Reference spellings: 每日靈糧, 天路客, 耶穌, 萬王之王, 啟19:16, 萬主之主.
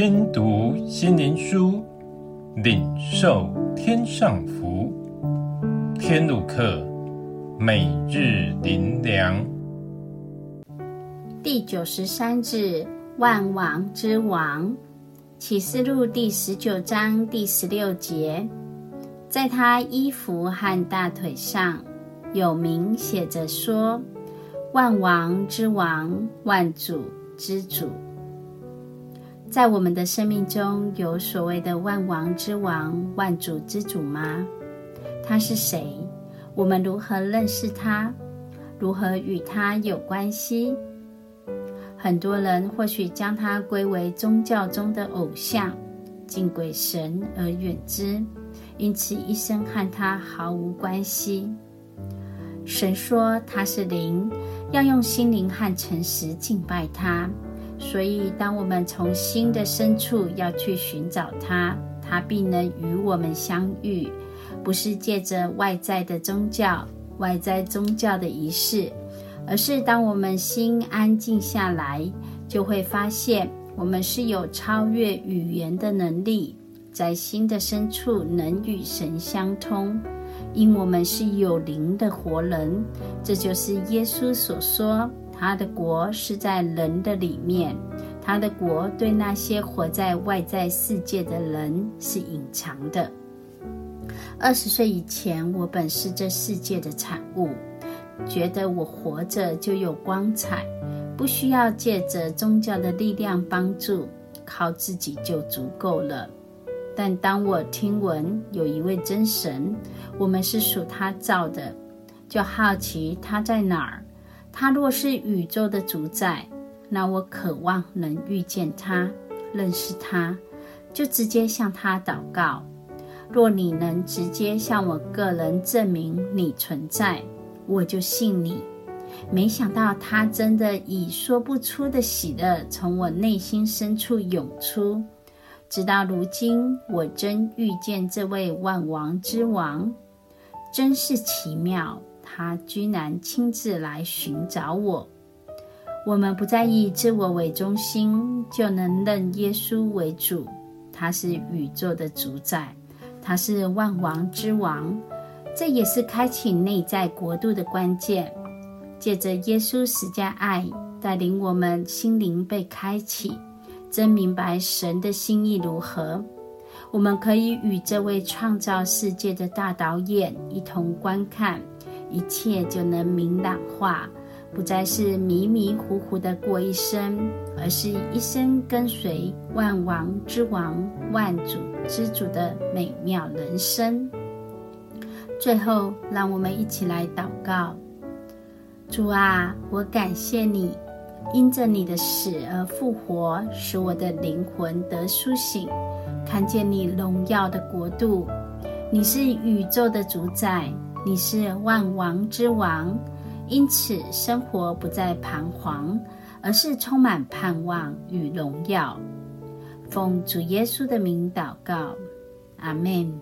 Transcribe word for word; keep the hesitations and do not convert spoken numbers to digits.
听读心灵书，领受天上福。天路客每日灵粮，第九十三日，万王之王。启示录第十九章第十六节，在他衣服和大腿上有名写着说，万王之王，万主之主。在我们的生命中有所谓的万王之王、万主之主吗？他是谁？我们如何认识他？如何与他有关系？很多人或许将他归为宗教中的偶像，敬鬼神而远之，因此一生和他毫无关系。神说他是灵，要用心灵和诚实敬拜他。所以当我们从心的深处要去寻找他，他必能与我们相遇，不是借着外在的宗教、外在宗教的仪式，而是当我们心安静下来，就会发现我们是有超越语言的能力，在心的深处能与神相通，因我们是有灵的活人。这就是耶稣所说，他的国是在人的里面，他的国对那些活在外在世界的人是隐藏的。二十岁以前，我本是这世界的产物，觉得我活着就有光彩，不需要借着宗教的力量帮助，靠自己就足够了。但当我听闻有一位真神，我们是属他造的，就好奇他在哪儿。他若是宇宙的主宰，那我渴望能遇见他，认识他，就直接向他祷告。若你能直接向我个人证明你存在，我就信你。没想到他真的以说不出的喜乐从我内心深处涌出。直到如今，我真遇见这位万王之王，真是奇妙。他居然亲自来寻找我。我们不再以自我为中心，就能认耶稣为主。他是宇宙的主宰，他是万王之王，这也是开启内在国度的关键。借着耶稣十架爱，带领我们心灵被开启，真明白神的心意如何。我们可以与这位创造世界的大导演一同观看，一切就能明朗化，不再是迷迷糊糊的过一生，而是一生跟随万王之王、万主之主的美妙人生。最后，让我们一起来祷告。主啊，我感谢你，因着你的死而复活，使我的灵魂得苏醒，看见你荣耀的国度。你是宇宙的主宰，你是万王之王，因此生活不再彷徨，而是充满盼望与荣耀。奉主耶稣的名祷告，阿们。